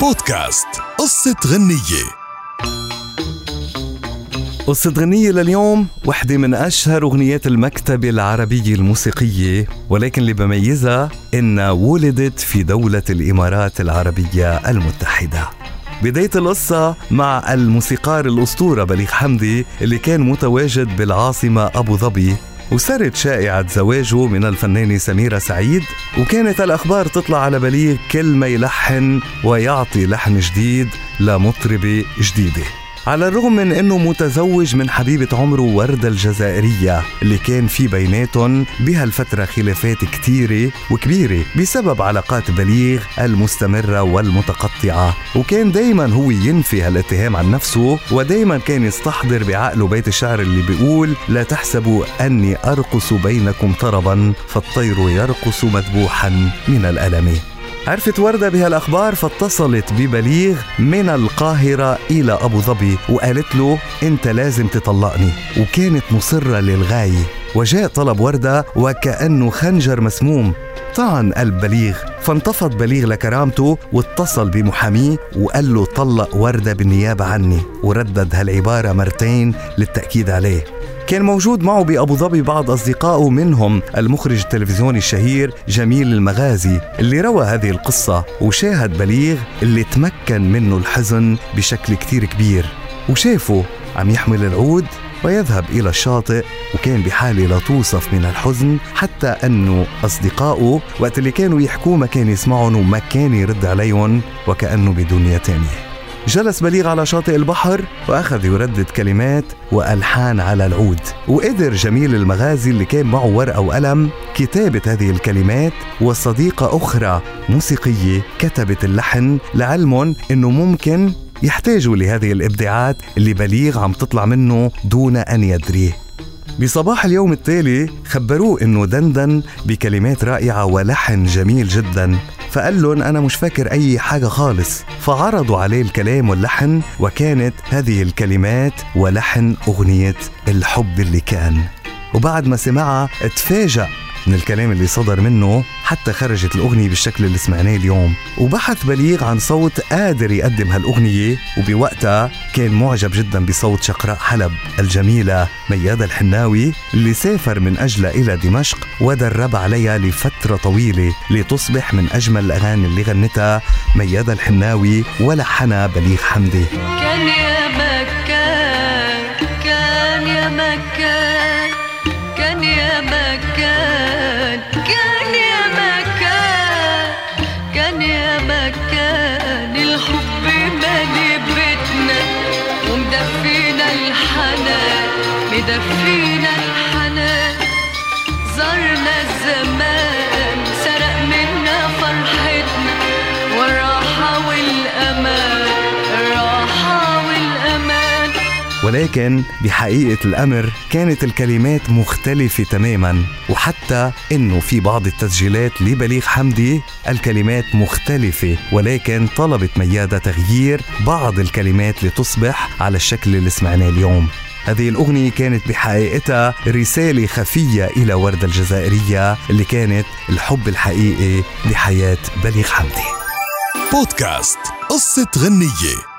بودكاست قصة غنية. قصة غنية لليوم واحدة من أشهر أغنيات المكتبة العربية الموسيقية، ولكن اللي بميزها إنها ولدت في دولة الإمارات العربية المتحدة. بداية القصة مع الموسيقار الأسطورة بليغ حمدي اللي كان متواجد بالعاصمة أبو ظبي، وسرت شائعة زواجه من الفنانة سميرة سعيد، وكانت الأخبار تطلع على بليغ كل ما يلحن ويعطي لحن جديد لمطربة جديدة، على الرغم من أنه متزوج من حبيبة عمره وردة الجزائرية اللي كان في بيناتهم بهالفترة خلافات كتيرة وكبيرة بسبب علاقات بليغ المستمرة والمتقطعة، وكان دايما هو ينفي هالاتهام عن نفسه، ودايما كان يستحضر بعقله بيت الشعر اللي بيقول: لا تحسبوا أني أرقص بينكم طربا، فالطير يرقص مذبوحا من الألم. عرفت وردة بهالأخبار فاتصلت ببليغ من القاهرة إلى أبو ظبي وقالت له: أنت لازم تطلقني، وكانت مصرة للغاية. وجاء طلب وردة وكأنه خنجر مسموم، طعن قلب بليغ، فانتفض بليغ لكرامته واتصل بمحاميه وقال له: طلق وردة بالنيابة عني، وردد هالعبارة مرتين للتأكيد عليه. كان موجود معه بأبو ظبي بعض أصدقائه، منهم المخرج التلفزيوني الشهير جميل المغازي اللي روى هذه القصة، وشاهد بليغ اللي تمكن منه الحزن بشكل كتير كبير، وشافه عم يحمل العود ويذهب إلى الشاطئ، وكان بحالة لا توصف من الحزن، حتى أنه أصدقائه وقت اللي كانوا يحكوه ما كان يسمعهم وما كان يرد عليهم، وكأنه بدنيا تانية. جلس بليغ على شاطئ البحر وأخذ يردد كلمات وألحان على العود، وقدر جميل المغازي اللي كان معه ورقة وقلم كتابة هذه الكلمات، وصديقة أخرى موسيقية كتبت اللحن، لعلمهم أنه ممكن يحتاجوا لهذه الإبداعات اللي بليغ عم تطلع منه دون أن يدريه. بصباح اليوم التالي خبروه أنه دندن بكلمات رائعة ولحن جميل جداً، فقال لهم: أنا مش فاكر أي حاجة خالص. فعرضوا عليه الكلام واللحن، وكانت هذه الكلمات ولحن أغنية الحب اللي كان. وبعد ما سمعها اتفاجأ من الكلام اللي صدر منه، حتى خرجت الأغنية بالشكل اللي سمعناه اليوم. وبحث بليغ عن صوت قادر يقدم هالأغنية، وبوقتها كان معجب جدا بصوت شقراء حلب الجميلة ميادة الحناوي، اللي سافر من أجلها إلى دمشق ودرب عليها لفترة طويلة لتصبح من أجمل الأغاني اللي غنتها ميادة الحناوي ولحنها بليغ حمدي. كان يا مكان، كان يا مكان، كان يا مكان، كان يا مكان، كان يا مكان، الحب مالي بيتنا ومدفينا الحنان، مدفينا الحنان، زرنا الزمان سرق منا فرحتنا والراحة والأمان، الراحة والأمان. ولكن بحقيقة الأمر كانت الكلمات مختلفة تماماً، وحتى إنه في بعض التسجيلات لبليغ حمدي الكلمات مختلفة، ولكن طلبت ميادة تغيير بعض الكلمات لتصبح على الشكل اللي سمعناه اليوم. هذه الأغنية كانت بحقيقتها رسالة خفية إلى وردة الجزائرية اللي كانت الحب الحقيقي لحياة بليغ حمدي. بودكاست قصة غنية.